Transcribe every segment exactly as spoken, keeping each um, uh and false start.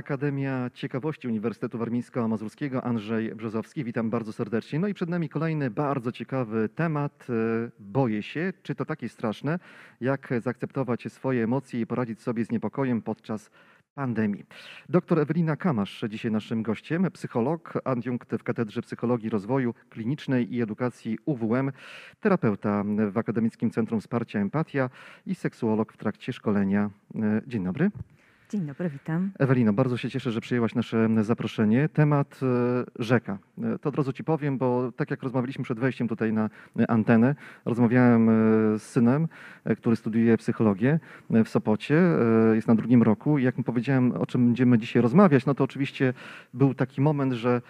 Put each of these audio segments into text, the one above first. Akademia Ciekawości Uniwersytetu Warmińsko-Mazurskiego, Andrzej Brzozowski. Witam bardzo serdecznie. No i przed nami kolejny bardzo ciekawy temat. Boję się, czy to takie straszne, jak zaakceptować swoje emocje i poradzić sobie z niepokojem podczas pandemii. Doktor Ewelina Kamasz dzisiaj naszym gościem, psycholog, adiunkt w Katedrze Psychologii Rozwoju Klinicznej i Edukacji U W M, terapeuta w Akademickim Centrum Wsparcia Empatia i seksuolog w trakcie szkolenia. Dzień dobry. Dzień dobry, witam. Ewelino, bardzo się cieszę, że przyjęłaś nasze zaproszenie. Temat rzeka. To od razu ci powiem, bo tak jak rozmawialiśmy przed wejściem tutaj na antenę, rozmawiałem z synem, który studiuje psychologię w Sopocie, jest na drugim roku i jak mu powiedziałem, o czym będziemy dzisiaj rozmawiać, no to oczywiście był taki moment, że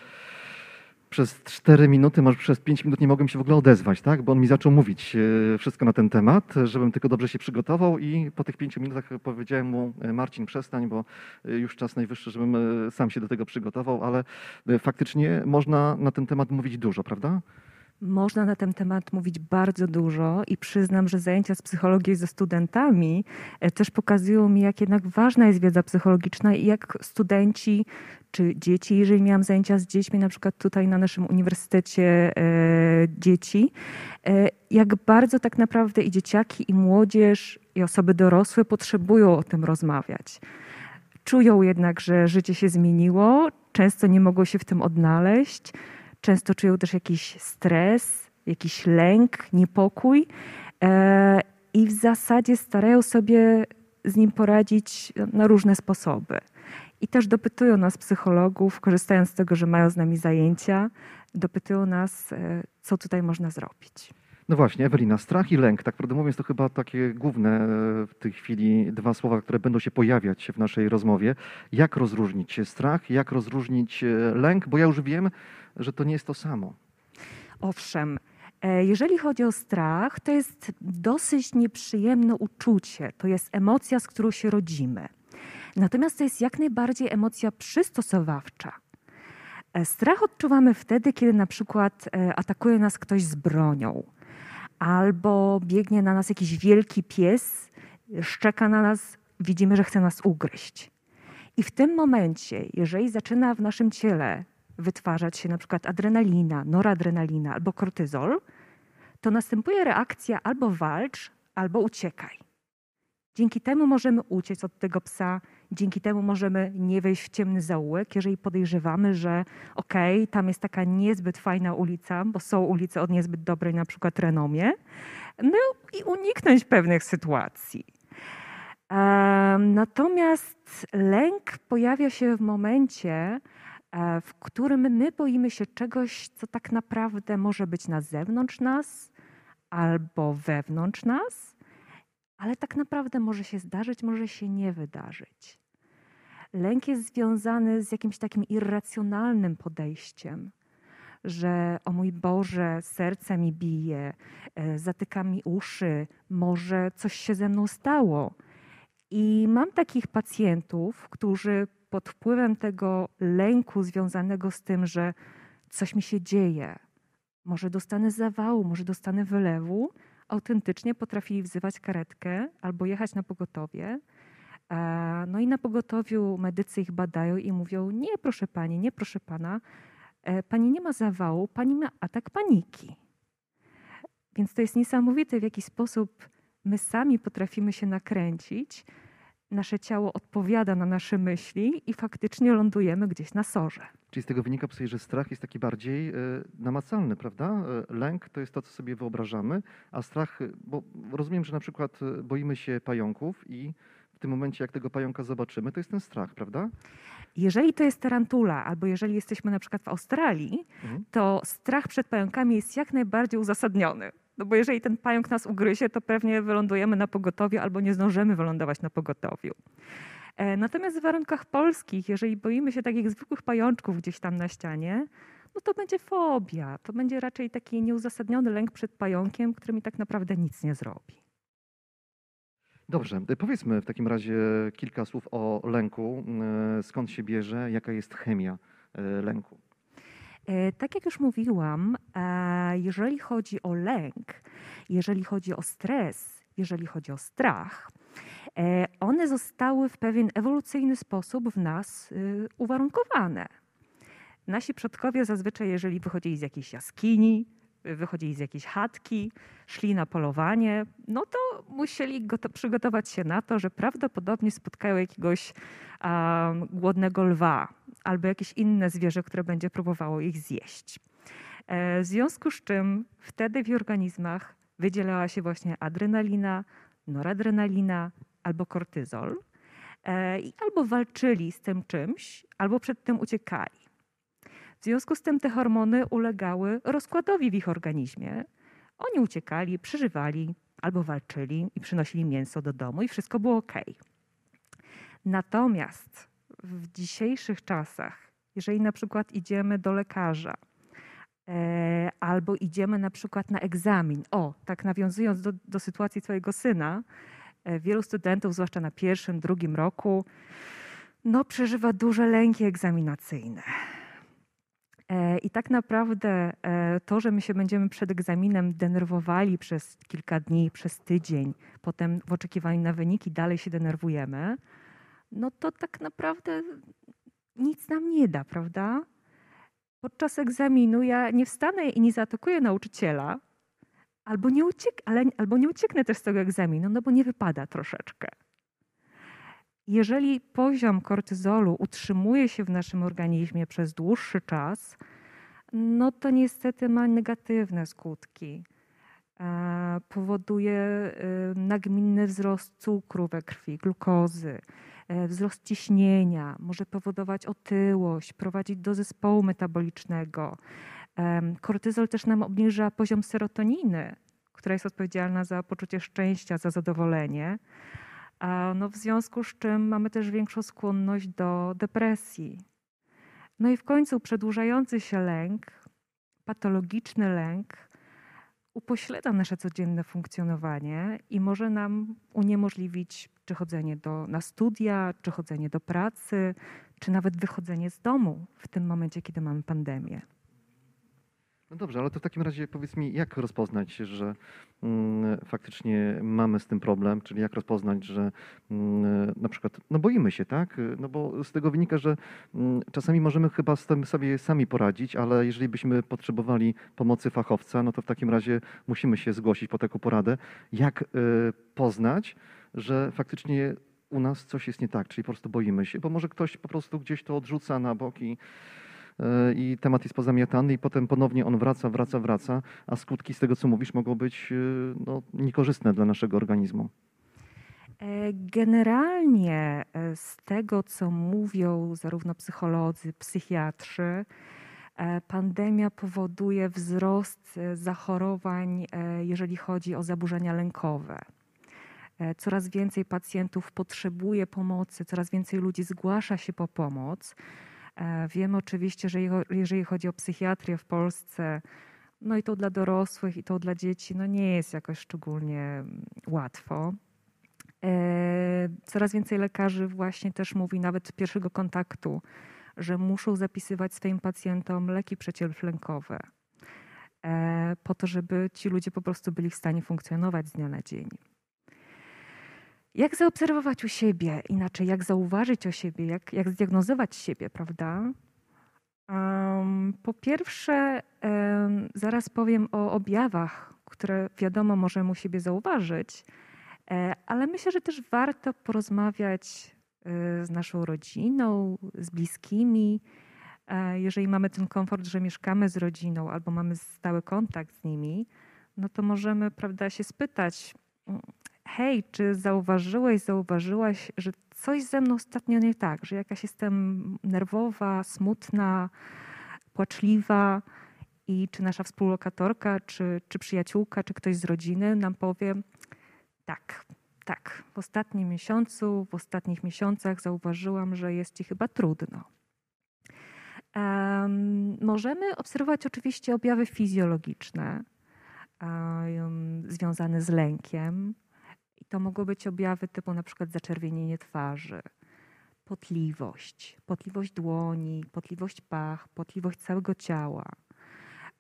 przez cztery minuty, może przez pięć minut nie mogłem się w ogóle odezwać, tak? Bo on mi zaczął mówić wszystko na ten temat, żebym tylko dobrze się przygotował i po tych pięciu minutach powiedziałem mu: Marcin, przestań, bo już czas najwyższy, żebym sam się do tego przygotował, ale faktycznie można na ten temat mówić dużo, prawda? Można na ten temat mówić bardzo dużo i przyznam, że zajęcia z psychologii ze studentami też pokazują mi, jak jednak ważna jest wiedza psychologiczna i jak studenci czy dzieci, jeżeli miałam zajęcia z dziećmi, na przykład tutaj na naszym uniwersytecie e, dzieci, e, jak bardzo tak naprawdę i dzieciaki, i młodzież, i osoby dorosłe potrzebują o tym rozmawiać. Czują jednak, że życie się zmieniło, często nie mogą się w tym odnaleźć. Często czują też jakiś stres, jakiś lęk, niepokój e, i w zasadzie starają sobie z nim poradzić na różne sposoby. I też dopytują nas psychologów, korzystając z tego, że mają z nami zajęcia, dopytują nas, e, co tutaj można zrobić. No właśnie, Ewelina, strach i lęk, tak prawdę mówiąc, to chyba takie główne w tej chwili dwa słowa, które będą się pojawiać w naszej rozmowie. Jak rozróżnić strach, jak rozróżnić lęk, bo ja już wiem, że to nie jest to samo. Owszem, jeżeli chodzi o strach, to jest dosyć nieprzyjemne uczucie, to jest emocja, z którą się rodzimy. Natomiast to jest jak najbardziej emocja przystosowawcza. Strach odczuwamy wtedy, kiedy na przykład atakuje nas ktoś z bronią. Albo biegnie na nas jakiś wielki pies, szczeka na nas, widzimy, że chce nas ugryźć. I w tym momencie, jeżeli zaczyna w naszym ciele wytwarzać się na przykład adrenalina, noradrenalina albo kortyzol, to następuje reakcja albo walcz, albo uciekaj. Dzięki temu możemy uciec od tego psa, dzięki temu możemy nie wejść w ciemny zaułek, jeżeli podejrzewamy, że okej, okay, tam jest taka niezbyt fajna ulica, bo są ulice o niezbyt dobrej na przykład renomie, no i uniknąć pewnych sytuacji. Natomiast lęk pojawia się w momencie, w którym my boimy się czegoś, co tak naprawdę może być na zewnątrz nas albo wewnątrz nas, ale tak naprawdę może się zdarzyć, może się nie wydarzyć. Lęk jest związany z jakimś takim irracjonalnym podejściem, że o mój Boże, serce mi bije, zatyka mi uszy, może coś się ze mną stało. I mam takich pacjentów, którzy pod wpływem tego lęku związanego z tym, że coś mi się dzieje, może dostanę zawału, może dostanę wylewu, autentycznie potrafili wzywać karetkę albo jechać na pogotowie. No i na pogotowiu medycy ich badają i mówią: nie, proszę pani, nie, proszę pana, pani nie ma zawału, pani ma atak paniki. Więc to jest niesamowite, w jaki sposób my sami potrafimy się nakręcić. Nasze ciało odpowiada na nasze myśli i faktycznie lądujemy gdzieś na sorze. Czyli z tego wynika, że strach jest taki bardziej namacalny, prawda? Lęk to jest to, co sobie wyobrażamy, a strach, bo rozumiem, że na przykład boimy się pająków i w tym momencie, jak tego pająka zobaczymy, to jest ten strach, prawda? Jeżeli to jest tarantula, albo jeżeli jesteśmy na przykład w Australii, mhm. to strach przed pająkami jest jak najbardziej uzasadniony. No bo jeżeli ten pająk nas ugryzie, to pewnie wylądujemy na pogotowiu albo nie zdążymy wylądować na pogotowiu. Natomiast w warunkach polskich, jeżeli boimy się takich zwykłych pajączków gdzieś tam na ścianie, no to będzie fobia. To będzie raczej taki nieuzasadniony lęk przed pająkiem, który mi tak naprawdę nic nie zrobi. Dobrze, powiedzmy w takim razie kilka słów o lęku. Skąd się bierze, jaka jest chemia lęku? Tak jak już mówiłam, jeżeli chodzi o lęk, jeżeli chodzi o stres, jeżeli chodzi o strach, one zostały w pewien ewolucyjny sposób w nas uwarunkowane. Nasi przodkowie zazwyczaj, jeżeli wychodzili z jakiejś jaskini, wychodzili z jakiejś chatki, szli na polowanie, no to musieli przygotować się na to, że prawdopodobnie spotkają jakiegoś um, głodnego lwa albo jakieś inne zwierzę, które będzie próbowało ich zjeść. W związku z czym wtedy w organizmach wydzielała się właśnie adrenalina, noradrenalina albo kortyzol i albo walczyli z tym czymś, albo przed tym uciekali. W związku z tym te hormony ulegały rozkładowi w ich organizmie. Oni uciekali, przeżywali albo walczyli i przynosili mięso do domu i wszystko było ok. Natomiast w dzisiejszych czasach, jeżeli na przykład idziemy do lekarza albo idziemy na przykład na egzamin, o, tak nawiązując do, do sytuacji twojego syna, wielu studentów, zwłaszcza na pierwszym, drugim roku, no przeżywa duże lęki egzaminacyjne. I tak naprawdę to, że my się będziemy przed egzaminem denerwowali przez kilka dni, przez tydzień, potem w oczekiwaniu na wyniki dalej się denerwujemy, no to tak naprawdę nic nam nie da, prawda? Podczas egzaminu ja nie wstanę i nie zaatakuję nauczyciela, albo nie, uciek- ale, albo nie ucieknę też z tego egzaminu, no bo nie wypada troszeczkę. Jeżeli poziom kortyzolu utrzymuje się w naszym organizmie przez dłuższy czas, no to niestety ma negatywne skutki. E, powoduje e, nagminny wzrost cukru we krwi, glukozy, e, wzrost ciśnienia, może powodować otyłość, prowadzić do zespołu metabolicznego. E, kortyzol też nam obniża poziom serotoniny, która jest odpowiedzialna za poczucie szczęścia, za zadowolenie. No w związku z czym mamy też większą skłonność do depresji. No i w końcu przedłużający się lęk, patologiczny lęk upośledza nasze codzienne funkcjonowanie i może nam uniemożliwić czy chodzenie do, na studia, czy chodzenie do pracy, czy nawet wychodzenie z domu w tym momencie, kiedy mamy pandemię. No dobrze, ale to w takim razie powiedz mi, jak rozpoznać, że mm, faktycznie mamy z tym problem, czyli jak rozpoznać, że mm, na przykład no boimy się, tak? No bo z tego wynika, że mm, czasami możemy chyba z tym sobie sami poradzić, ale jeżeli byśmy potrzebowali pomocy fachowca, no to w takim razie musimy się zgłosić po taką poradę. Jak y, poznać, że faktycznie u nas coś jest nie tak, czyli po prostu boimy się, bo może ktoś po prostu gdzieś to odrzuca na boki, i temat jest pozamiatany i potem ponownie on wraca, wraca, wraca, a skutki z tego, co mówisz, mogą być no, niekorzystne dla naszego organizmu. Generalnie z tego, co mówią zarówno psycholodzy, psychiatrzy, pandemia powoduje wzrost zachorowań, jeżeli chodzi o zaburzenia lękowe. Coraz więcej pacjentów potrzebuje pomocy, coraz więcej ludzi zgłasza się po pomoc. Wiemy oczywiście, że jeżeli chodzi o psychiatrię w Polsce, no i to dla dorosłych i to dla dzieci, no nie jest jakoś szczególnie łatwo. Coraz więcej lekarzy właśnie też mówi nawet z pierwszego kontaktu, że muszą zapisywać swoim pacjentom leki przeciwlękowe po to, żeby ci ludzie po prostu byli w stanie funkcjonować z dnia na dzień. Jak zaobserwować u siebie, inaczej jak zauważyć o siebie, jak, jak zdiagnozować siebie, prawda? Um, po pierwsze, um, zaraz powiem o objawach, które wiadomo możemy u siebie zauważyć, e, ale myślę, że też warto porozmawiać e, z naszą rodziną, z bliskimi. E, jeżeli mamy ten komfort, że mieszkamy z rodziną albo mamy stały kontakt z nimi, no to możemy, prawda, się spytać, hej, czy zauważyłeś, zauważyłaś, że coś ze mną ostatnio nie tak, że jakaś jestem nerwowa, smutna, płaczliwa i czy nasza współlokatorka, czy, czy przyjaciółka, czy ktoś z rodziny nam powie tak, tak, w ostatnim miesiącu, w ostatnich miesiącach zauważyłam, że jest ci chyba trudno. Um, możemy obserwować oczywiście objawy fizjologiczne um, związane z lękiem. I to mogą być objawy typu na przykład zaczerwienienie twarzy, potliwość, potliwość dłoni, potliwość pach, potliwość całego ciała.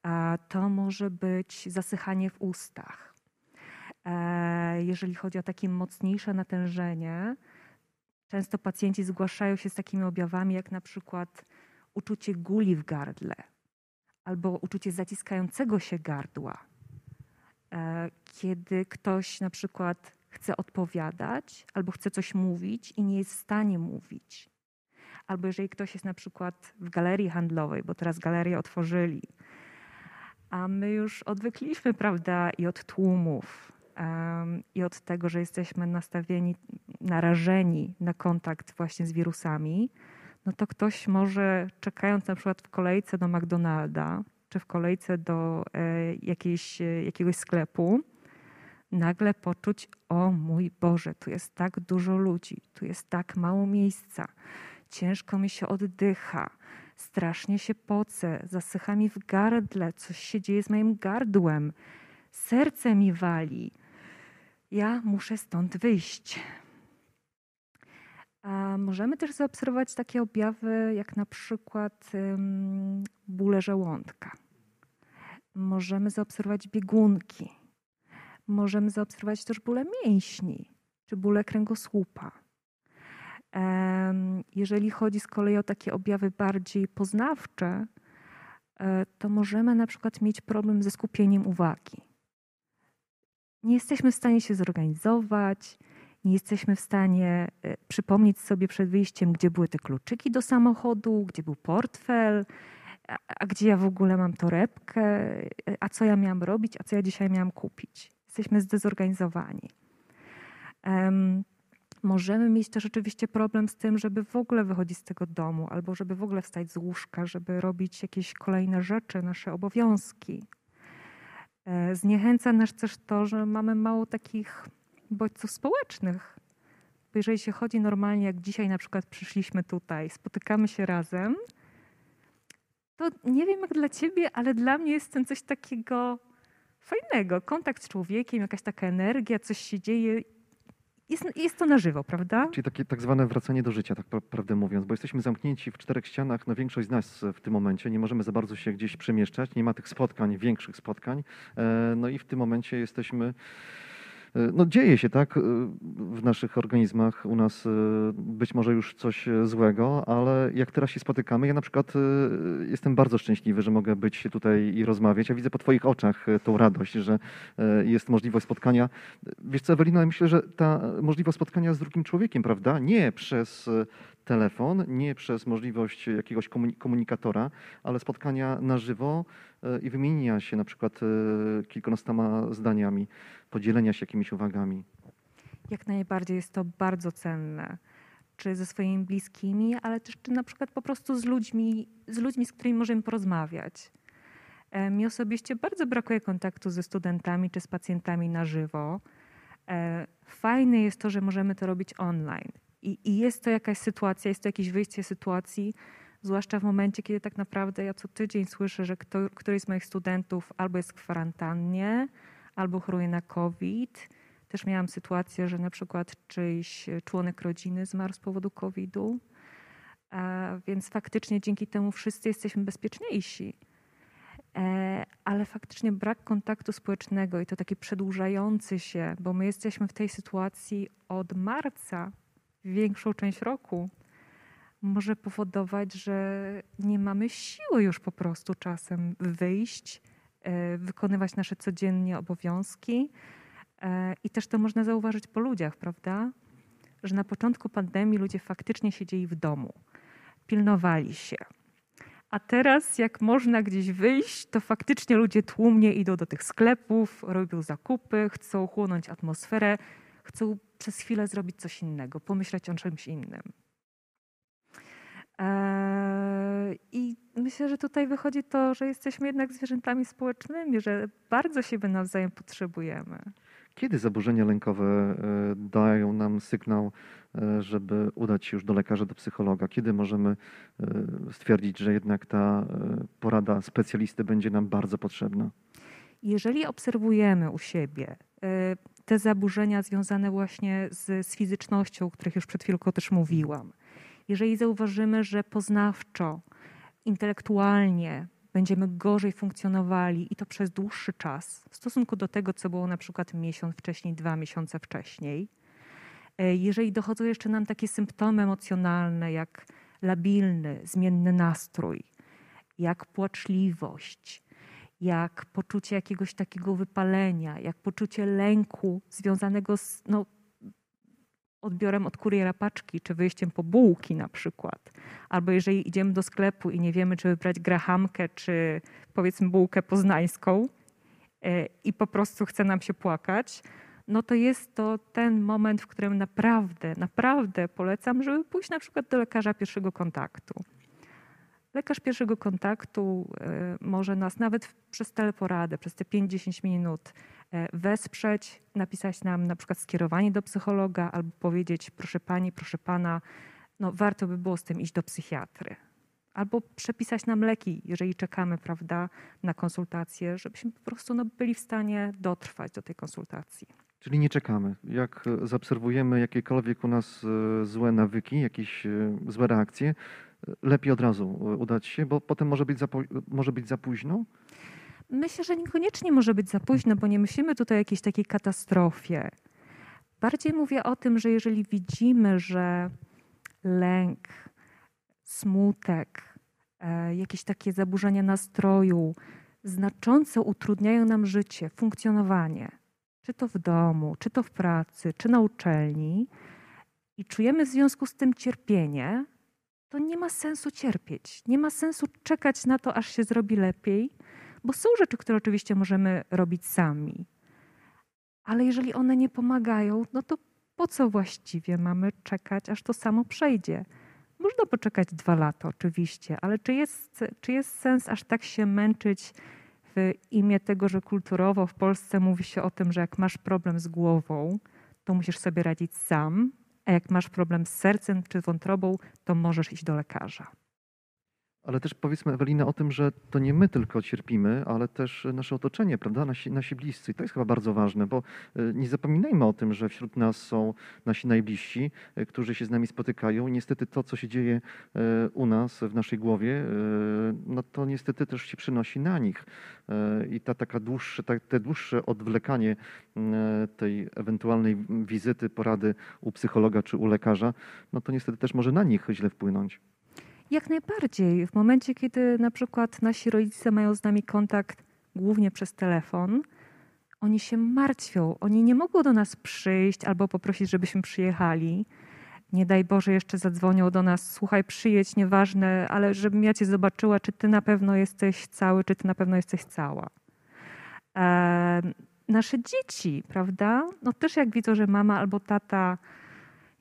A to może być zasychanie w ustach. jeżeli chodzi o takie mocniejsze natężenie, często pacjenci zgłaszają się z takimi objawami jak na przykład uczucie guli w gardle albo uczucie zaciskającego się gardła. Kiedy ktoś na przykład chce odpowiadać albo chce coś mówić i nie jest w stanie mówić. Albo jeżeli ktoś jest na przykład w galerii handlowej, bo teraz galerię otworzyli, a my już odwykliśmy, prawda, i od tłumów, um, i od tego, że jesteśmy nastawieni, narażeni na kontakt właśnie z wirusami, no to ktoś może, czekając na przykład w kolejce do McDonalda, czy w kolejce do y, jakiejś, y, jakiegoś sklepu, nagle poczuć, o mój Boże, tu jest tak dużo ludzi, tu jest tak mało miejsca, ciężko mi się oddycha, strasznie się pocę, zasycha mi w gardle, coś się dzieje z moim gardłem, serce mi wali, ja muszę stąd wyjść. A możemy też zaobserwować takie objawy jak na przykład um, bóle żołądka. Możemy zaobserwować biegunki. Możemy zaobserwować też bóle mięśni czy bóle kręgosłupa. Jeżeli chodzi z kolei o takie objawy bardziej poznawcze, to możemy na przykład mieć problem ze skupieniem uwagi. Nie jesteśmy w stanie się zorganizować, nie jesteśmy w stanie przypomnieć sobie przed wyjściem, gdzie były te kluczyki do samochodu, gdzie był portfel, a gdzie ja w ogóle mam torebkę, a co ja miałam robić, a co ja dzisiaj miałam kupić. Jesteśmy zdezorganizowani. Um, możemy mieć też oczywiście problem z tym, żeby w ogóle wychodzić z tego domu albo żeby w ogóle wstać z łóżka, żeby robić jakieś kolejne rzeczy, nasze obowiązki. E, zniechęca nas też to, że mamy mało takich bodźców społecznych. Bo jeżeli się chodzi normalnie, jak dzisiaj na przykład przyszliśmy tutaj, spotykamy się razem, to nie wiem jak dla ciebie, ale dla mnie jest ten coś takiego fajnego. Kontakt z człowiekiem, jakaś taka energia, coś się dzieje. Jest, jest to na żywo, prawda? Czyli takie tak zwane wracanie do życia, tak prawdę mówiąc, bo jesteśmy zamknięci w czterech ścianach, no większość z nas w tym momencie, nie możemy za bardzo się gdzieś przemieszczać, nie ma tych spotkań, większych spotkań, no i w tym momencie jesteśmy... No dzieje się tak w naszych organizmach u nas być może już coś złego, ale jak teraz się spotykamy, ja na przykład jestem bardzo szczęśliwy, że mogę być tutaj i rozmawiać. Ja widzę po twoich oczach tą radość, że jest możliwość spotkania. Wiesz co, Ewelina, myślę, że ta możliwość spotkania z drugim człowiekiem, prawda? Nie przez telefon, nie przez możliwość jakiegoś komunikatora, ale spotkania na żywo i wymienia się na przykład kilkunastoma zdaniami, podzielenia się jakimiś uwagami. Jak najbardziej jest to bardzo cenne. Czy ze swoimi bliskimi, ale też czy na przykład po prostu z ludźmi, z ludźmi, z którymi możemy porozmawiać. Mi osobiście bardzo brakuje kontaktu ze studentami czy z pacjentami na żywo. Fajne jest to, że możemy to robić online. I, I jest to jakaś sytuacja, jest to jakieś wyjście z sytuacji, zwłaszcza w momencie, kiedy tak naprawdę ja co tydzień słyszę, że kto, któryś z moich studentów albo jest w kwarantannie, albo choruje na COVID. Też miałam sytuację, że na przykład czyjś członek rodziny zmarł z powodu kowida, więc faktycznie dzięki temu wszyscy jesteśmy bezpieczniejsi. Ale faktycznie brak kontaktu społecznego i to taki przedłużający się, bo my jesteśmy w tej sytuacji od marca, większą część roku, może powodować, że nie mamy siły już po prostu czasem wyjść, wykonywać nasze codziennie obowiązki. I też to można zauważyć po ludziach, prawda? Że na początku pandemii ludzie faktycznie siedzieli w domu, pilnowali się. A teraz jak można gdzieś wyjść, to faktycznie ludzie tłumnie idą do tych sklepów, robią zakupy, chcą chłonąć atmosferę, chcą przez chwilę zrobić coś innego, pomyśleć o czymś innym. I myślę, że tutaj wychodzi to, że jesteśmy jednak zwierzętami społecznymi, że bardzo siebie nawzajem potrzebujemy. Kiedy zaburzenia lękowe dają nam sygnał, żeby udać się już do lekarza, do psychologa? Kiedy możemy stwierdzić, że jednak ta porada specjalisty będzie nam bardzo potrzebna? Jeżeli obserwujemy u siebie te zaburzenia związane właśnie z, z fizycznością, o których już przed chwilką też mówiłam, jeżeli zauważymy, że poznawczo, intelektualnie będziemy gorzej funkcjonowali i to przez dłuższy czas w stosunku do tego, co było na przykład miesiąc wcześniej, dwa miesiące wcześniej. Jeżeli dochodzą jeszcze nam takie symptomy emocjonalne jak labilny, zmienny nastrój, jak płaczliwość, jak poczucie jakiegoś takiego wypalenia, jak poczucie lęku związanego z no, odbiorem od kuriera paczki, czy wyjściem po bułki na przykład. Albo jeżeli idziemy do sklepu i nie wiemy, czy wybrać grahamkę, czy powiedzmy bułkę poznańską i po prostu chce nam się płakać, no to jest to ten moment, w którym naprawdę, naprawdę polecam, żeby pójść na przykład do lekarza pierwszego kontaktu. Lekarz pierwszego kontaktu może nas nawet przez teleporadę, przez te pięć do dziesięciu minut wesprzeć, napisać nam na przykład skierowanie do psychologa albo powiedzieć: proszę pani, proszę pana, no warto by było z tym iść do psychiatry. Albo przepisać nam leki, jeżeli czekamy, prawda, na konsultację, żebyśmy po prostu no, byli w stanie dotrwać do tej konsultacji. Czyli nie czekamy. Jak zaobserwujemy jakiekolwiek u nas złe nawyki, jakieś złe reakcje, lepiej od razu udać się, bo potem może być za, może być za późno? Myślę, że niekoniecznie może być za późno, bo nie myślimy tutaj o jakiejś takiej katastrofie. Bardziej mówię o tym, że jeżeli widzimy, że lęk, smutek, jakieś takie zaburzenia nastroju znacząco utrudniają nam życie, funkcjonowanie, czy to w domu, czy to w pracy, czy na uczelni i czujemy w związku z tym cierpienie, to nie ma sensu cierpieć. Nie ma sensu czekać na to, aż się zrobi lepiej, bo są rzeczy, które oczywiście możemy robić sami. Ale jeżeli one nie pomagają, no to po co właściwie mamy czekać, aż to samo przejdzie? Można poczekać dwa lata oczywiście, ale czy jest, czy jest sens aż tak się męczyć w imię tego, że kulturowo w Polsce mówi się o tym, że jak masz problem z głową, to musisz sobie radzić sam, a jak masz problem z sercem czy wątrobą, to możesz iść do lekarza. Ale też powiedzmy, Ewelina, o tym, że to nie my tylko cierpimy, ale też nasze otoczenie, prawda? Nasi, nasi bliscy. I to jest chyba bardzo ważne, bo nie zapominajmy o tym, że wśród nas są nasi najbliżsi, którzy się z nami spotykają. Niestety to, co się dzieje u nas, w naszej głowie, no to niestety też się przynosi na nich. I ta, taka dłuższe, ta, te dłuższe odwlekanie tej ewentualnej wizyty, porady u psychologa czy u lekarza, no to niestety też może na nich źle wpłynąć. Jak najbardziej. W momencie, kiedy na przykład nasi rodzice mają z nami kontakt głównie przez telefon, oni się martwią. Oni nie mogą do nas przyjść albo poprosić, żebyśmy przyjechali. Nie daj Boże, jeszcze zadzwonią do nas: słuchaj, przyjedź, nieważne, ale żebym ja cię zobaczyła, czy ty na pewno jesteś cały, czy ty na pewno jesteś cała. Eee, nasze dzieci, prawda? No też jak widzą, że mama albo tata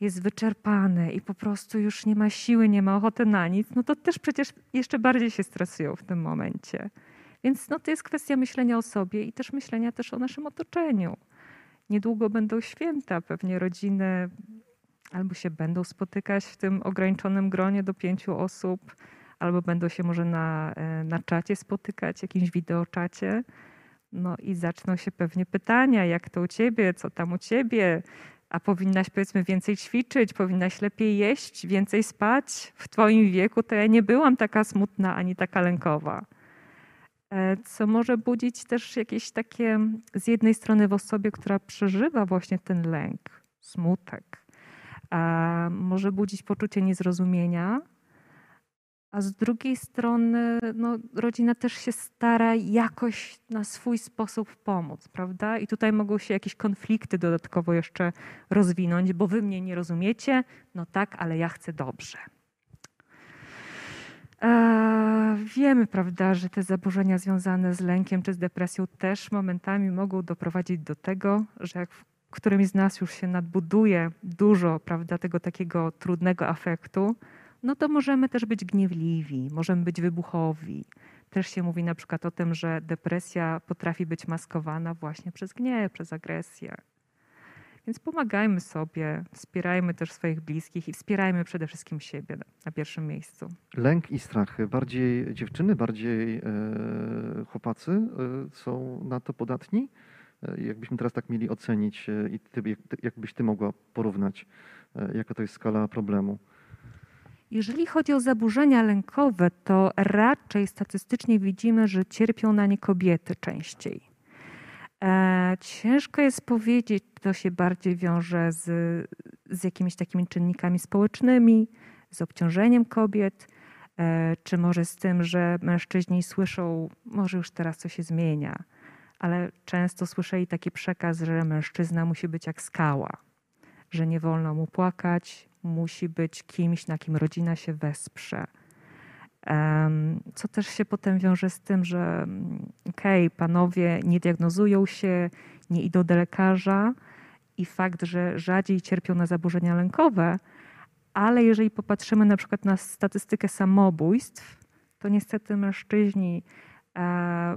jest wyczerpany i po prostu już nie ma siły, nie ma ochoty na nic, no to też przecież jeszcze bardziej się stresują w tym momencie. Więc no to jest kwestia myślenia o sobie i też myślenia też o naszym otoczeniu. Niedługo będą święta, pewnie rodziny albo się będą spotykać w tym ograniczonym gronie do pięciu osób, albo będą się może na, na czacie spotykać, jakimś wideoczacie. No i zaczną się pewnie pytania, jak to u ciebie, co tam u ciebie, a powinnaś, powiedzmy, więcej ćwiczyć, powinnaś lepiej jeść, więcej spać. W twoim wieku to ja nie byłam taka smutna ani taka lękowa. Co może budzić też jakieś takie, z jednej strony w osobie, która przeżywa właśnie ten lęk, smutek. A może budzić poczucie niezrozumienia. A z drugiej strony no, rodzina też się stara jakoś na swój sposób pomóc, prawda? I tutaj mogą się jakieś konflikty dodatkowo jeszcze rozwinąć, bo wy mnie nie rozumiecie, no tak, ale ja chcę dobrze. Eee, wiemy, prawda, że te zaburzenia związane z lękiem czy z depresją też momentami mogą doprowadzić do tego, że jak w którymś z nas już się nadbuduje dużo, prawda, tego takiego trudnego afektu, no to możemy też być gniewliwi, możemy być wybuchowi. Też się mówi na przykład o tym, że depresja potrafi być maskowana właśnie przez gniew, przez agresję. Więc pomagajmy sobie, wspierajmy też swoich bliskich i wspierajmy przede wszystkim siebie na pierwszym miejscu. Lęk i strach. Bardziej dziewczyny, bardziej chłopacy są na to podatni? Jakbyśmy teraz tak mieli ocenić i ty, jakbyś ty mogła porównać, jaka to jest skala problemu? Jeżeli chodzi o zaburzenia lękowe, to raczej statystycznie widzimy, że cierpią na nie kobiety częściej. Ciężko jest powiedzieć, to się bardziej wiąże z, z jakimiś takimi czynnikami społecznymi, z obciążeniem kobiet, czy może z tym, że mężczyźni słyszą, może już teraz coś się zmienia, ale często słyszeli taki przekaz, że mężczyzna musi być jak skała, że nie wolno mu płakać, musi być kimś, na kim rodzina się wesprze. Co też się potem wiąże z tym, że okej, okay, panowie nie diagnozują się, nie idą do lekarza i fakt, że rzadziej cierpią na zaburzenia lękowe, ale jeżeli popatrzymy na przykład na statystykę samobójstw, to niestety mężczyźni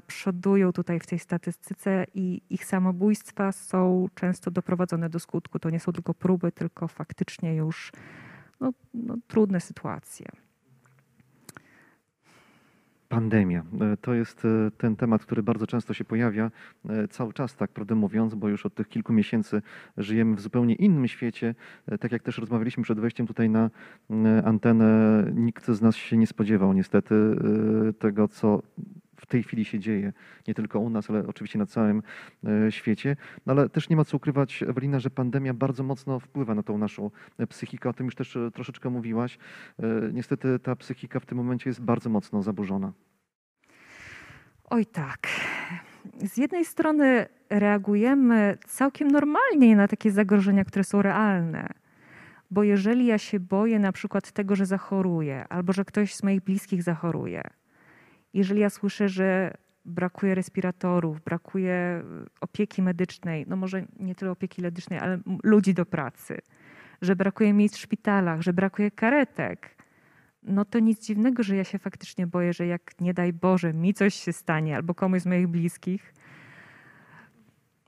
przodują tutaj w tej statystyce i ich samobójstwa są często doprowadzone do skutku. To nie są tylko próby, tylko faktycznie już no, no, trudne sytuacje. Pandemia. To jest ten temat, który bardzo często się pojawia, cały czas tak prawdę mówiąc, bo już od tych kilku miesięcy żyjemy w zupełnie innym świecie. Tak jak też rozmawialiśmy przed wejściem tutaj na antenę, nikt z nas się nie spodziewał niestety tego, co w tej chwili się dzieje, nie tylko u nas, ale oczywiście na całym świecie. No ale też nie ma co ukrywać, Ewelina, że pandemia bardzo mocno wpływa na tą naszą psychikę. O tym już też troszeczkę mówiłaś. Niestety ta psychika w tym momencie jest bardzo mocno zaburzona. Oj tak. Z jednej strony reagujemy całkiem normalnie na takie zagrożenia, które są realne. Bo jeżeli ja się boję na przykład tego, że zachoruję, albo że ktoś z moich bliskich zachoruje, jeżeli ja słyszę, że brakuje respiratorów, brakuje opieki medycznej, no może nie tyle opieki medycznej, ale ludzi do pracy, że brakuje miejsc w szpitalach, że brakuje karetek, no to nic dziwnego, że ja się faktycznie boję, że jak nie daj Boże mi coś się stanie albo komuś z moich bliskich,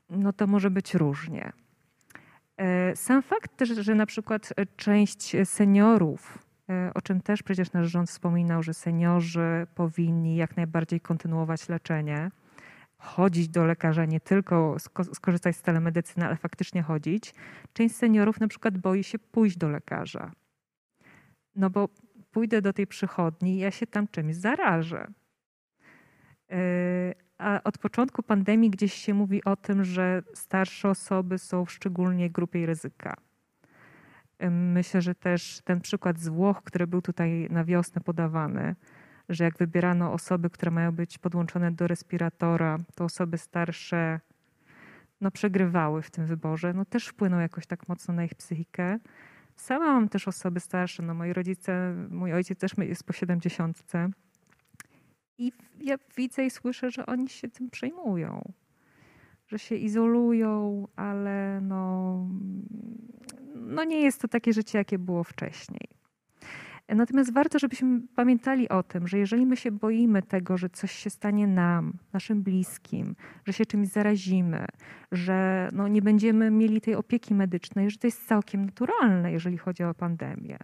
no to może być różnie. Sam fakt też, że na przykład część seniorów, o czym też przecież nasz rząd wspominał, że seniorzy powinni jak najbardziej kontynuować leczenie, chodzić do lekarza, nie tylko skorzystać z telemedycyny, ale faktycznie chodzić. Część seniorów na przykład boi się pójść do lekarza. No bo pójdę do tej przychodni i ja się tam czymś zarażę. A od początku pandemii gdzieś się mówi o tym, że starsze osoby są w szczególnej grupie ryzyka. Myślę, że też ten przykład z Włoch, który był tutaj na wiosnę podawany, że jak wybierano osoby, które mają być podłączone do respiratora, to osoby starsze no, przegrywały w tym wyborze. No, też wpłynął jakoś tak mocno na ich psychikę. Sama mam też osoby starsze. No, moi rodzice, mój ojciec też jest po siedemdziesiątce. I ja widzę i słyszę, że oni się tym przejmują. Że się izolują, ale no, no nie jest to takie życie, jakie było wcześniej. Natomiast warto, żebyśmy pamiętali o tym, że jeżeli my się boimy tego, że coś się stanie nam, naszym bliskim, że się czymś zarazimy, że no nie będziemy mieli tej opieki medycznej, że to jest całkiem naturalne, jeżeli chodzi o pandemię.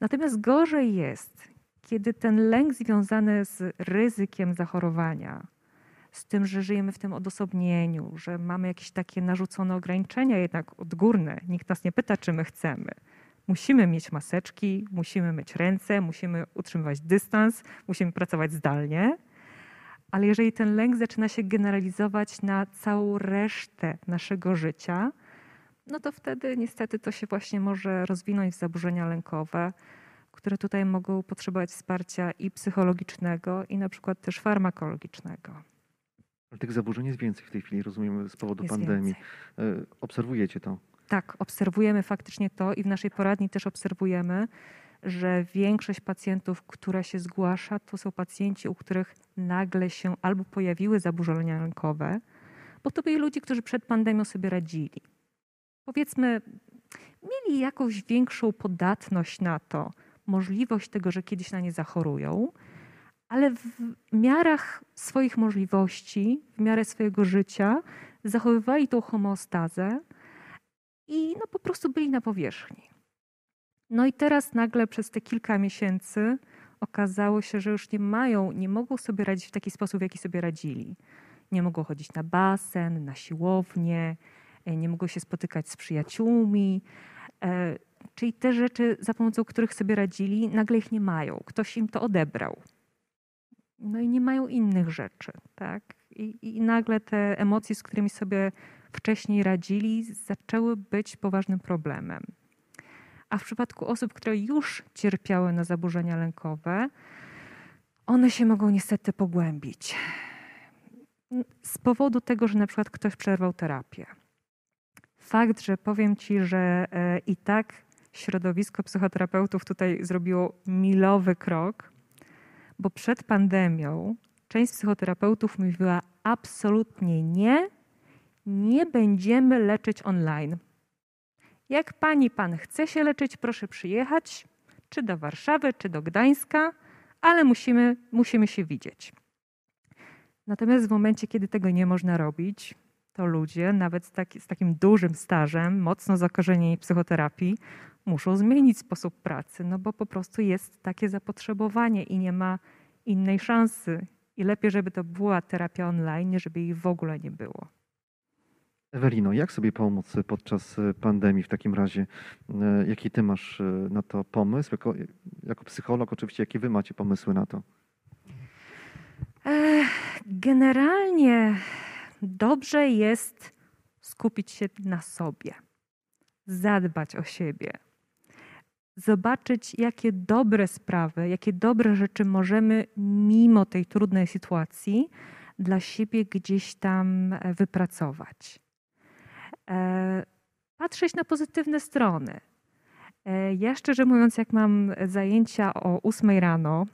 Natomiast gorzej jest, kiedy ten lęk związany z ryzykiem zachorowania, z tym, że żyjemy w tym odosobnieniu, że mamy jakieś takie narzucone ograniczenia jednak odgórne. Nikt nas nie pyta, czy my chcemy. Musimy mieć maseczki, musimy myć ręce, musimy utrzymywać dystans, musimy pracować zdalnie. Ale jeżeli ten lęk zaczyna się generalizować na całą resztę naszego życia, no to wtedy niestety to się właśnie może rozwinąć w zaburzenia lękowe, które tutaj mogą potrzebować wsparcia i psychologicznego, i na przykład też farmakologicznego. Ale tych zaburzeń jest więcej w tej chwili, rozumiemy, z powodu jest pandemii. Więcej. Obserwujecie to? Tak, obserwujemy faktycznie to i w naszej poradni też obserwujemy, że większość pacjentów, która się zgłasza, to są pacjenci, u których nagle się albo pojawiły zaburzenia lękowe, bo to byli ludzie, którzy przed pandemią sobie radzili. Powiedzmy, mieli jakąś większą podatność na to, możliwość tego, że kiedyś na nie zachorują, ale w miarach swoich możliwości, w miarę swojego życia zachowywali tą homeostazę i no po prostu byli na powierzchni. No i teraz nagle przez te kilka miesięcy okazało się, że już nie mają, nie mogą sobie radzić w taki sposób, w jaki sobie radzili. Nie mogą chodzić na basen, na siłownię, nie mogą się spotykać z przyjaciółmi. Czyli te rzeczy, za pomocą których sobie radzili, nagle ich nie mają. Ktoś im to odebrał. No i nie mają innych rzeczy, tak? I, i nagle te emocje, z którymi sobie wcześniej radzili, zaczęły być poważnym problemem. A w przypadku osób, które już cierpiały na zaburzenia lękowe, one się mogą niestety pogłębić. Z powodu tego, że na przykład ktoś przerwał terapię. Fakt, że powiem ci, że i tak środowisko psychoterapeutów tutaj zrobiło milowy krok, bo przed pandemią część psychoterapeutów mówiła absolutnie nie, nie będziemy leczyć online. Jak pani, pan chce się leczyć, proszę przyjechać, czy do Warszawy, czy do Gdańska, ale musimy, musimy się widzieć. Natomiast w momencie, kiedy tego nie można robić, to ludzie, nawet z, taki, z takim dużym stażem, mocno zakorzenieni w psychoterapii, muszą zmienić sposób pracy, no bo po prostu jest takie zapotrzebowanie i nie ma innej szansy. I lepiej, żeby to była terapia online, żeby jej w ogóle nie było. Ewelino, jak sobie pomóc podczas pandemii w takim razie? Jaki ty masz na to pomysł? Jako, jako psycholog oczywiście, jakie wy macie pomysły na to? Generalnie dobrze jest skupić się na sobie, zadbać o siebie, zobaczyć, jakie dobre sprawy, jakie dobre rzeczy możemy mimo tej trudnej sytuacji dla siebie gdzieś tam wypracować. Patrzeć na pozytywne strony. Ja szczerze mówiąc, jak mam zajęcia o ósmej rano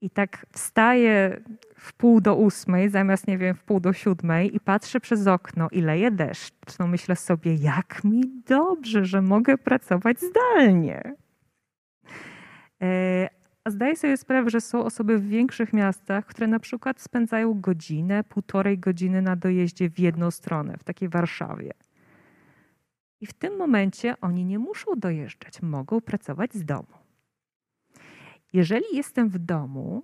i tak wstaję w pół do ósmej, zamiast, nie wiem, w pół do siódmej i patrzę przez okno i leje deszcz, no myślę sobie, jak mi dobrze, że mogę pracować zdalnie. A zdaję sobie sprawę, że są osoby w większych miastach, które na przykład spędzają godzinę, półtorej godziny na dojeździe w jedną stronę, w takiej Warszawie. I w tym momencie oni nie muszą dojeżdżać, mogą pracować z domu. Jeżeli jestem w domu,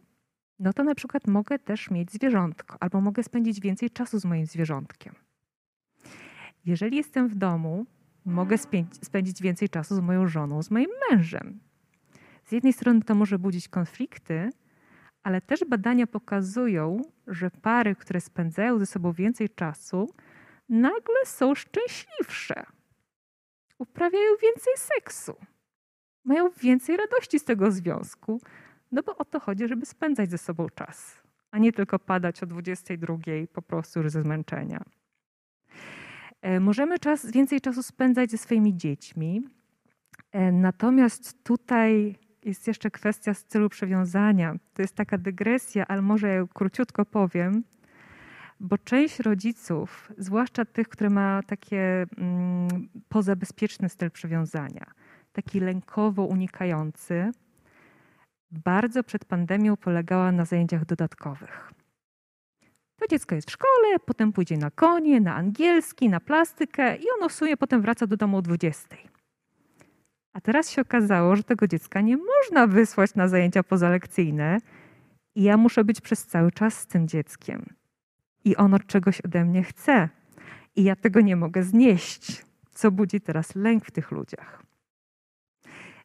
no to na przykład mogę też mieć zwierzątko albo mogę spędzić więcej czasu z moim zwierzątkiem. Jeżeli jestem w domu, mogę spędzić więcej czasu z moją żoną, z moim mężem. Z jednej strony to może budzić konflikty, ale też badania pokazują, że pary, które spędzają ze sobą więcej czasu, nagle są szczęśliwsze. Uprawiają więcej seksu. Mają więcej radości z tego związku, no bo o to chodzi, żeby spędzać ze sobą czas, a nie tylko padać o dwudziestej drugiej po prostu już ze zmęczenia. Możemy czas, więcej czasu spędzać ze swoimi dziećmi, natomiast tutaj jest jeszcze kwestia stylu przywiązania. To jest taka dygresja, ale może ja króciutko powiem, bo część rodziców, zwłaszcza tych, które ma takie mm, pozabezpieczny styl przywiązania, taki lękowo unikający, bardzo przed pandemią polegała na zajęciach dodatkowych. To dziecko jest w szkole, potem pójdzie na konie, na angielski, na plastykę i ono w sumie potem wraca do domu o dwudziestej. A teraz się okazało, że tego dziecka nie można wysłać na zajęcia pozalekcyjne i ja muszę być przez cały czas z tym dzieckiem. I ono czegoś ode mnie chce i ja tego nie mogę znieść, co budzi teraz lęk w tych ludziach.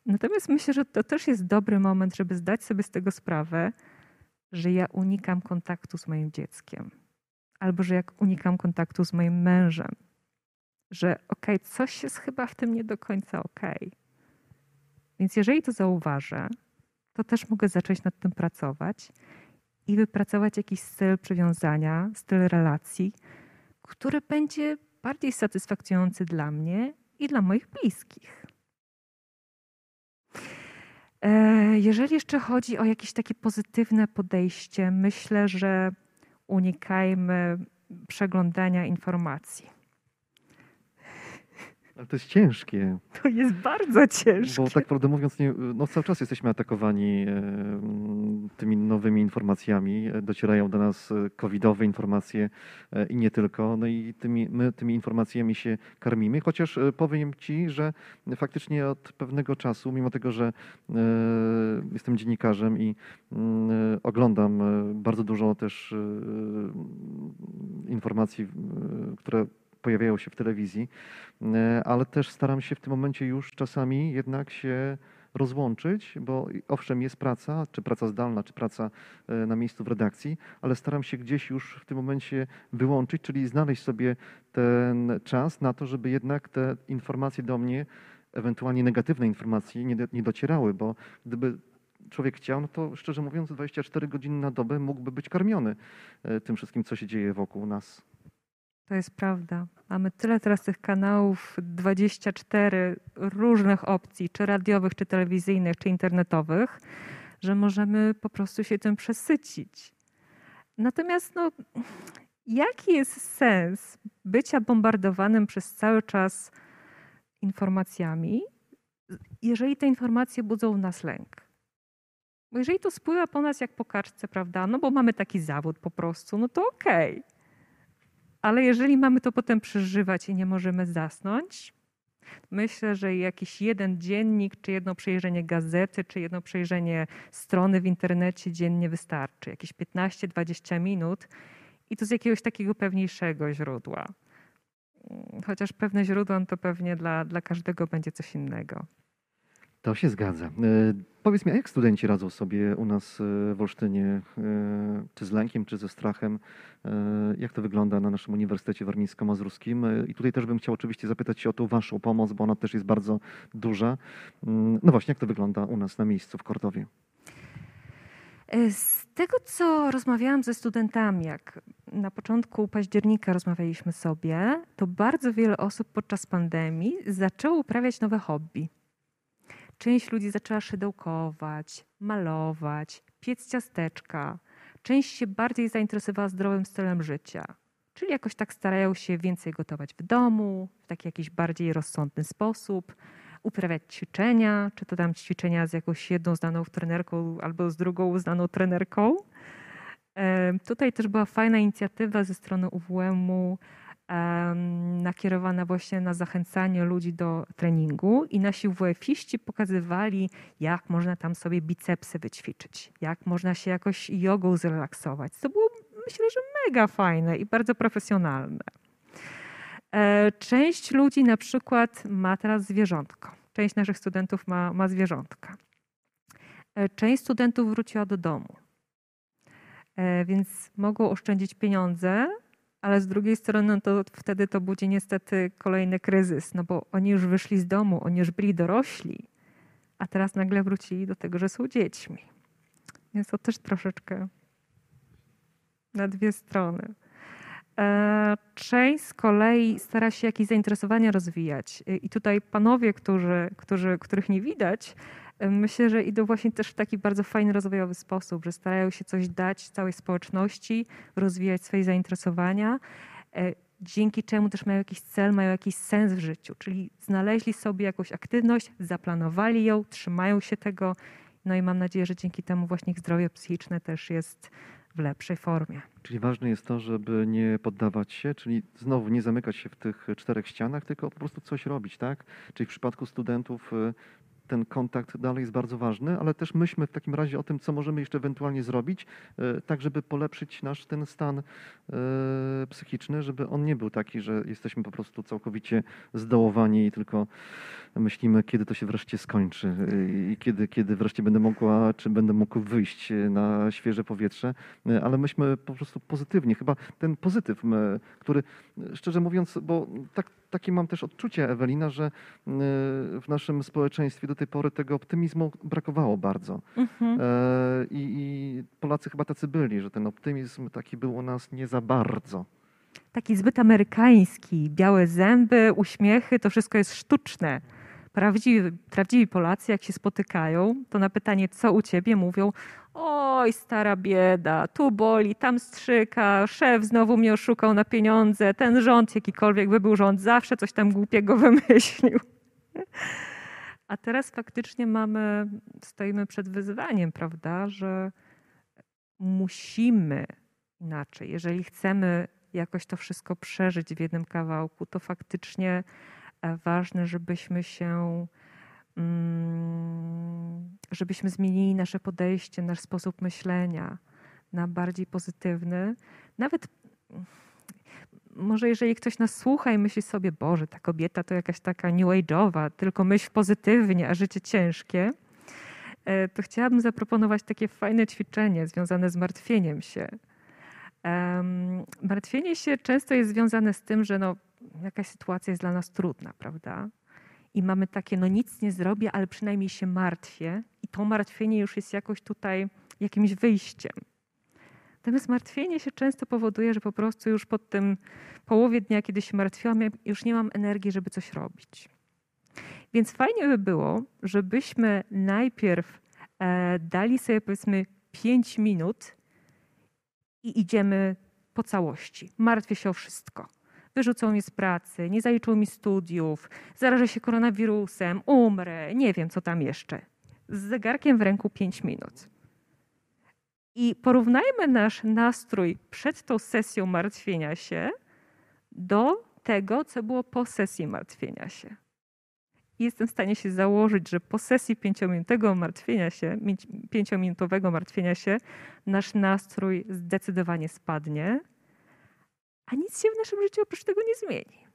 Natomiast myślę, że to też jest dobry moment, żeby zdać sobie z tego sprawę, że ja unikam kontaktu z moim dzieckiem. Albo że jak unikam kontaktu z moim mężem. Że okej, okay, coś jest chyba w tym nie do końca okej. Okay. Więc jeżeli to zauważę, to też mogę zacząć nad tym pracować i wypracować jakiś styl przywiązania, styl relacji, który będzie bardziej satysfakcjonujący dla mnie i dla moich bliskich. Jeżeli jeszcze chodzi o jakieś takie pozytywne podejście, myślę, że unikajmy przeglądania informacji. Ale to jest ciężkie. To jest bardzo ciężkie. Bo tak prawdę mówiąc, nie, no cały czas jesteśmy atakowani tymi nowymi informacjami. Docierają do nas covidowe informacje i nie tylko. No i tymi, my tymi informacjami się karmimy. Chociaż powiem ci, że faktycznie od pewnego czasu, mimo tego, że jestem dziennikarzem i oglądam bardzo dużo też informacji, które pojawiają się w telewizji, ale też staram się w tym momencie już czasami jednak się rozłączyć, bo owszem jest praca, czy praca zdalna, czy praca na miejscu w redakcji, ale staram się gdzieś już w tym momencie wyłączyć, czyli znaleźć sobie ten czas na to, żeby jednak te informacje do mnie, ewentualnie negatywne informacje nie, nie docierały, bo gdyby człowiek chciał, no to szczerze mówiąc dwadzieścia cztery godziny na dobę mógłby być karmiony tym wszystkim, co się dzieje wokół nas. To jest prawda. Mamy tyle teraz tych kanałów, dwadzieścia cztery różnych opcji, czy radiowych, czy telewizyjnych, czy internetowych, że możemy po prostu się tym przesycić. Natomiast no, jaki jest sens bycia bombardowanym przez cały czas informacjami, jeżeli te informacje budzą w nas lęk? Bo jeżeli to spływa po nas jak po kaczce, prawda, no bo mamy taki zawód po prostu, no to okej. Okay. Ale jeżeli mamy to potem przeżywać i nie możemy zasnąć, myślę, że jakiś jeden dziennik, czy jedno przejrzenie gazety, czy jedno przejrzenie strony w internecie dziennie wystarczy. Jakieś piętnaście do dwudziestu minut i to z jakiegoś takiego pewniejszego źródła. Chociaż pewne źródło to pewnie dla, dla każdego będzie coś innego. To się zgadza. Powiedz mi, a jak studenci radzą sobie u nas w Olsztynie, czy z lękiem, czy ze strachem? Jak to wygląda na naszym Uniwersytecie Warmińsko-Mazurskim? I tutaj też bym chciał oczywiście zapytać się o tą waszą pomoc, bo ona też jest bardzo duża. No właśnie, jak to wygląda u nas na miejscu w Kordowie? Z tego, co rozmawiałam ze studentami, jak na początku października rozmawialiśmy sobie, to bardzo wiele osób podczas pandemii zaczęło uprawiać nowe hobby. Część ludzi zaczęła szydełkować, malować, piec ciasteczka. Część się bardziej zainteresowała zdrowym stylem życia. Czyli jakoś tak starają się więcej gotować w domu, w taki jakiś bardziej rozsądny sposób, uprawiać ćwiczenia, czy to tam ćwiczenia z jakąś jedną znaną trenerką albo z drugą znaną trenerką. Tutaj też była fajna inicjatywa ze strony U W M-u, nakierowana właśnie na zachęcanie ludzi do treningu i nasi U W F-iści pokazywali, jak można tam sobie bicepsy wyćwiczyć, jak można się jakoś jogą zrelaksować. To było, myślę, że mega fajne i bardzo profesjonalne. Część ludzi na przykład ma teraz zwierzątko. Część naszych studentów ma, ma zwierzątka. Część studentów wróciła do domu, więc mogą oszczędzić pieniądze, ale z drugiej strony to wtedy to budzi niestety kolejny kryzys, no bo oni już wyszli z domu, oni już byli dorośli, a teraz nagle wrócili do tego, że są dziećmi. Więc to też troszeczkę na dwie strony. Część z kolei stara się jakieś zainteresowania rozwijać i tutaj panowie, którzy, którzy, których nie widać, myślę, że idą właśnie też w taki bardzo fajny, rozwojowy sposób, że starają się coś dać całej społeczności, rozwijać swoje zainteresowania, dzięki czemu też mają jakiś cel, mają jakiś sens w życiu, czyli znaleźli sobie jakąś aktywność, zaplanowali ją, trzymają się tego, no i mam nadzieję, że dzięki temu właśnie ich zdrowie psychiczne też jest w lepszej formie. Czyli ważne jest to, żeby nie poddawać się, czyli znowu nie zamykać się w tych czterech ścianach, tylko po prostu coś robić, tak? Czyli w przypadku studentów ten kontakt dalej jest bardzo ważny, ale też myślmy w takim razie o tym, co możemy jeszcze ewentualnie zrobić, tak żeby polepszyć nasz ten stan psychiczny, żeby on nie był taki, że jesteśmy po prostu całkowicie zdołowani i tylko myślimy, kiedy to się wreszcie skończy i kiedy, kiedy wreszcie będę mogła, czy będę mógł wyjść na świeże powietrze, ale myślmy po prostu pozytywnie. Chyba ten pozytyw, który szczerze mówiąc, bo tak takie mam też odczucie, Ewelina, że w naszym społeczeństwie do tej pory tego optymizmu brakowało bardzo. Mhm. I, I Polacy chyba tacy byli, że ten optymizm taki był u nas nie za bardzo. Taki zbyt amerykański. Białe zęby, uśmiechy, to wszystko jest sztuczne. Prawdziwi, prawdziwi Polacy, jak się spotykają, to na pytanie, co u ciebie, mówią: oj, stara bieda, tu boli, tam strzyka, szef znowu mnie oszukał na pieniądze, ten rząd, jakikolwiek by był rząd, zawsze coś tam głupiego wymyślił. A teraz faktycznie mamy, stoimy przed wyzwaniem, prawda, że musimy inaczej. Jeżeli chcemy jakoś to wszystko przeżyć w jednym kawałku, to faktycznie ważne, żebyśmy się, żebyśmy zmienili nasze podejście, nasz sposób myślenia na bardziej pozytywny. Nawet może jeżeli ktoś nas słucha i myśli sobie, Boże, ta kobieta to jakaś taka new age'owa, tylko myśl pozytywnie, a życie ciężkie, to chciałabym zaproponować takie fajne ćwiczenie związane z martwieniem się. Martwienie się często jest związane z tym, że no, jakaś sytuacja jest dla nas trudna, prawda? I mamy takie, no nic nie zrobię, ale przynajmniej się martwię. I to martwienie już jest jakoś tutaj jakimś wyjściem. Natomiast martwienie się często powoduje, że po prostu już po tym połowie dnia, kiedy się martwiłam, ja już nie mam energii, żeby coś robić. Więc fajnie by było, żebyśmy najpierw e, dali sobie powiedzmy pięć minut i idziemy po całości. Martwię się o wszystko. Wyrzucą mnie z pracy, nie zaliczą mi studiów, zarażę się koronawirusem, umrę, nie wiem co tam jeszcze. Z zegarkiem w ręku pięć minut. I porównajmy nasz nastrój przed tą sesją martwienia się do tego, co było po sesji martwienia się. I jestem w stanie się założyć, że po sesji pięciominutowego martwienia się, pięciominutowego martwienia się nasz nastrój zdecydowanie spadnie, a nic się w naszym życiu oprócz tego nie zmieni.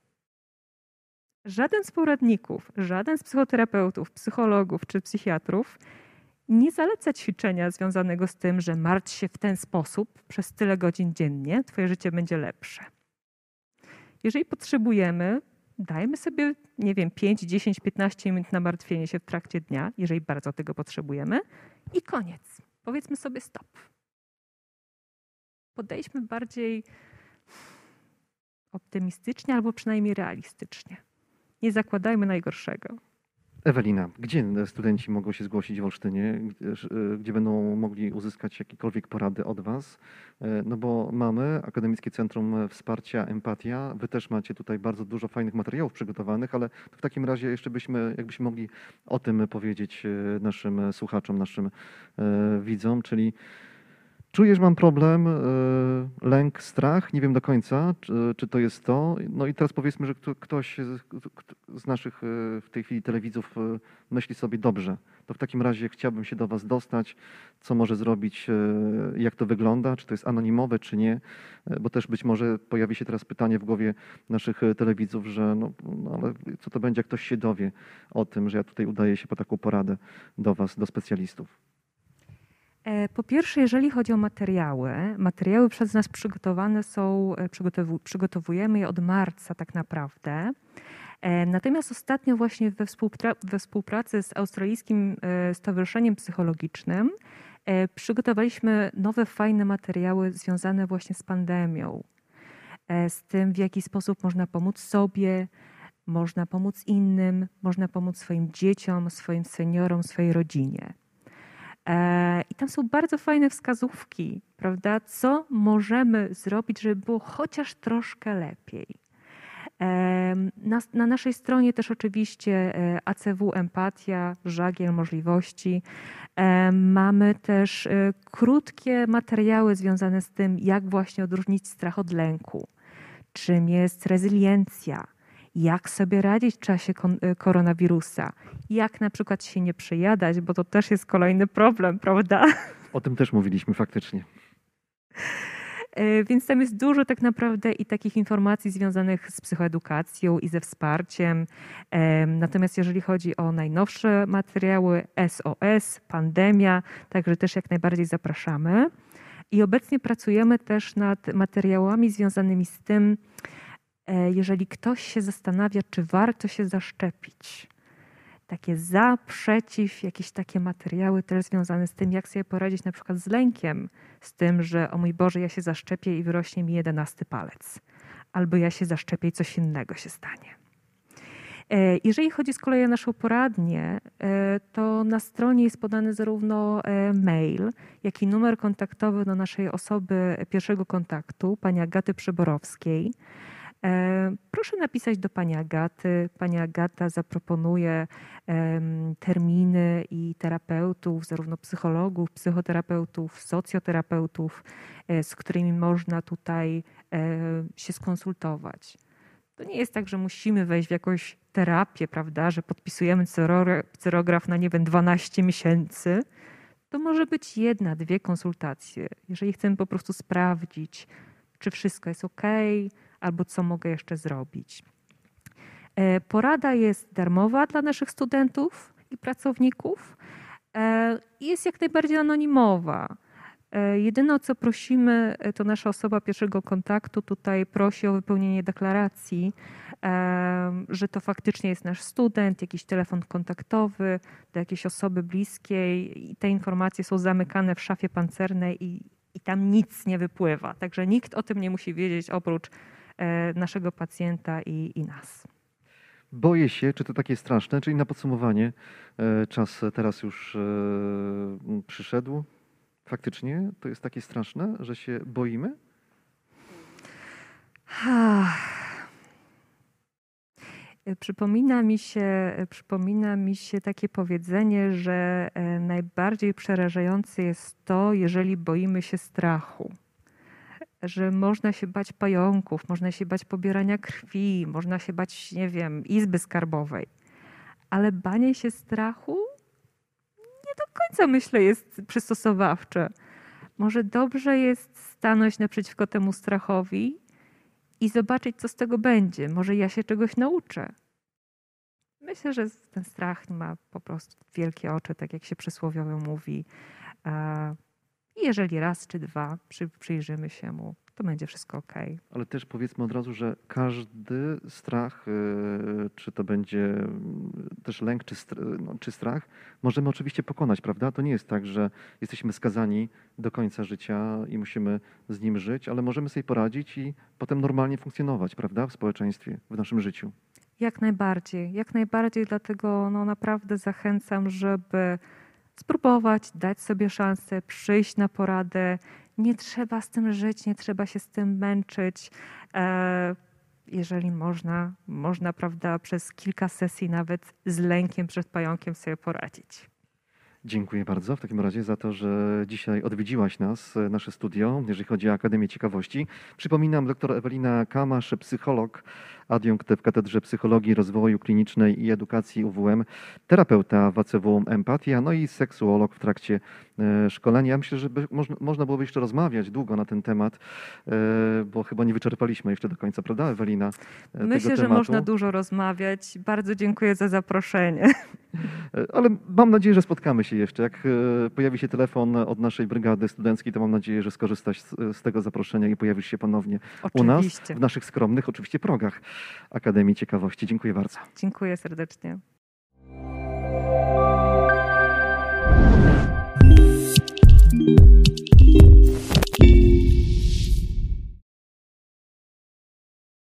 Żaden z poradników, żaden z psychoterapeutów, psychologów czy psychiatrów nie zaleca ćwiczenia związanego z tym, że martw się w ten sposób przez tyle godzin dziennie, twoje życie będzie lepsze. Jeżeli potrzebujemy, dajmy sobie, nie wiem, pięć, dziesięć, piętnaście minut na martwienie się w trakcie dnia, jeżeli bardzo tego potrzebujemy, i koniec. Powiedzmy sobie stop. Podejdźmy bardziej optymistycznie albo przynajmniej realistycznie. Nie zakładajmy najgorszego. Ewelina, gdzie studenci mogą się zgłosić w Olsztynie, gdzie będą mogli uzyskać jakiekolwiek porady od was? No bo mamy Akademickie Centrum Wsparcia Empatia. Wy też macie tutaj bardzo dużo fajnych materiałów przygotowanych, ale w takim razie jeszcze byśmy, jakbyśmy mogli o tym powiedzieć naszym słuchaczom, naszym widzom, czyli czujesz, mam problem, lęk, strach, nie wiem do końca, czy, czy to jest to. No i teraz powiedzmy, że ktoś z naszych w tej chwili telewidzów myśli sobie, dobrze, to w takim razie chciałbym się do was dostać, co może zrobić, jak to wygląda, czy to jest anonimowe, czy nie, bo też być może pojawi się teraz pytanie w głowie naszych telewidzów, że no, no ale co to będzie, jak ktoś się dowie o tym, że ja tutaj udaję się po taką poradę do was, do specjalistów. Po pierwsze, jeżeli chodzi o materiały, materiały przez nas przygotowane są, przygotowujemy je od marca tak naprawdę. Natomiast ostatnio właśnie we, współpra- we współpracy z Australijskim Stowarzyszeniem Psychologicznym przygotowaliśmy nowe, fajne materiały związane właśnie z pandemią, z tym, w jaki sposób można pomóc sobie, można pomóc innym, można pomóc swoim dzieciom, swoim seniorom, swojej rodzinie. I tam są bardzo fajne wskazówki, prawda, co możemy zrobić, żeby było chociaż troszkę lepiej. Na, na naszej stronie też oczywiście A C W Empatia, Żagiel Możliwości. Mamy też krótkie materiały związane z tym, jak właśnie odróżnić strach od lęku, czym jest rezyliencja, jak sobie radzić w czasie koronawirusa, jak na przykład się nie przejadać, bo to też jest kolejny problem, prawda? O tym też mówiliśmy faktycznie. Więc tam jest dużo tak naprawdę i takich informacji związanych z psychoedukacją i ze wsparciem. Natomiast jeżeli chodzi o najnowsze materiały, S O S, pandemia, także też jak najbardziej zapraszamy. I obecnie pracujemy też nad materiałami związanymi z tym, jeżeli ktoś się zastanawia, czy warto się zaszczepić. Takie za, przeciw, jakieś takie materiały też związane z tym, jak sobie poradzić na przykład z lękiem, z tym, że o mój Boże, ja się zaszczepię i wyrośnie mi jedenasty palec. Albo ja się zaszczepię i coś innego się stanie. Jeżeli chodzi z kolei o naszą poradnię, to na stronie jest podany zarówno mail, jak i numer kontaktowy do naszej osoby pierwszego kontaktu, pani Agaty Przyborowskiej. Proszę napisać do pani Agaty. Pani Agata zaproponuje terminy i terapeutów, zarówno psychologów, psychoterapeutów, socjoterapeutów, z którymi można tutaj się skonsultować. To nie jest tak, że musimy wejść w jakąś terapię, prawda, że podpisujemy cyrograf na nie wiem dwanaście miesięcy. To może być jedna, dwie konsultacje. Jeżeli chcemy po prostu sprawdzić, czy wszystko jest ok, albo co mogę jeszcze zrobić. Porada jest darmowa dla naszych studentów i pracowników i jest jak najbardziej anonimowa. Jedyne, o co prosimy, to nasza osoba pierwszego kontaktu tutaj prosi o wypełnienie deklaracji, że to faktycznie jest nasz student, jakiś telefon kontaktowy do jakiejś osoby bliskiej i te informacje są zamykane w szafie pancernej i, i tam nic nie wypływa. Także nikt o tym nie musi wiedzieć oprócz naszego pacjenta i, i nas. Boję się, czy to takie straszne, czyli na podsumowanie czas teraz już przyszedł. Faktycznie to jest takie straszne, że się boimy? Przypomina mi się, przypomina mi się takie powiedzenie, że najbardziej przerażające jest to, jeżeli boimy się strachu. Że można się bać pająków, można się bać pobierania krwi, można się bać, nie wiem, izby skarbowej. Ale banie się strachu nie do końca, myślę, jest przystosowawcze. Może dobrze jest stanąć naprzeciwko temu strachowi i zobaczyć, co z tego będzie. Może ja się czegoś nauczę. Myślę, że ten strach ma po prostu wielkie oczy, tak jak się przysłowiowo mówi. I jeżeli raz czy dwa przyjrzymy się mu, to będzie wszystko okej. Ale też powiedzmy od razu, że każdy strach, czy to będzie też lęk, czy strach, możemy oczywiście pokonać, prawda? To nie jest tak, że jesteśmy skazani do końca życia i musimy z nim żyć, ale możemy sobie poradzić i potem normalnie funkcjonować, prawda? W społeczeństwie, w naszym życiu. Jak najbardziej, jak najbardziej, dlatego no, naprawdę zachęcam, żeby spróbować, dać sobie szansę, przyjść na poradę. Nie trzeba z tym żyć, nie trzeba się z tym męczyć. Jeżeli można, można, prawda, przez kilka sesji nawet z lękiem przed pająkiem sobie poradzić. Dziękuję bardzo w takim razie za to, że dzisiaj odwiedziłaś nas, nasze studio, jeżeli chodzi o Akademię Ciekawości. Przypominam, doktor Ewelina Kamasz, psycholog, adiunkt w Katedrze Psychologii Rozwoju Klinicznej i Edukacji U W M, terapeuta w A C W Empatia, no i seksuolog w trakcie szkolenia. Myślę, że można byłoby jeszcze rozmawiać długo na ten temat, bo chyba nie wyczerpaliśmy jeszcze do końca, prawda, Ewelina? Myślę, że można dużo rozmawiać. Bardzo dziękuję za zaproszenie. Ale mam nadzieję, że spotkamy się jeszcze. Jak pojawi się telefon od naszej brygady studenckiej, to mam nadzieję, że skorzystasz z tego zaproszenia i pojawisz się ponownie oczywiście u nas, w naszych skromnych oczywiście progach Akademii Ciekawości. Dziękuję bardzo. Dziękuję serdecznie.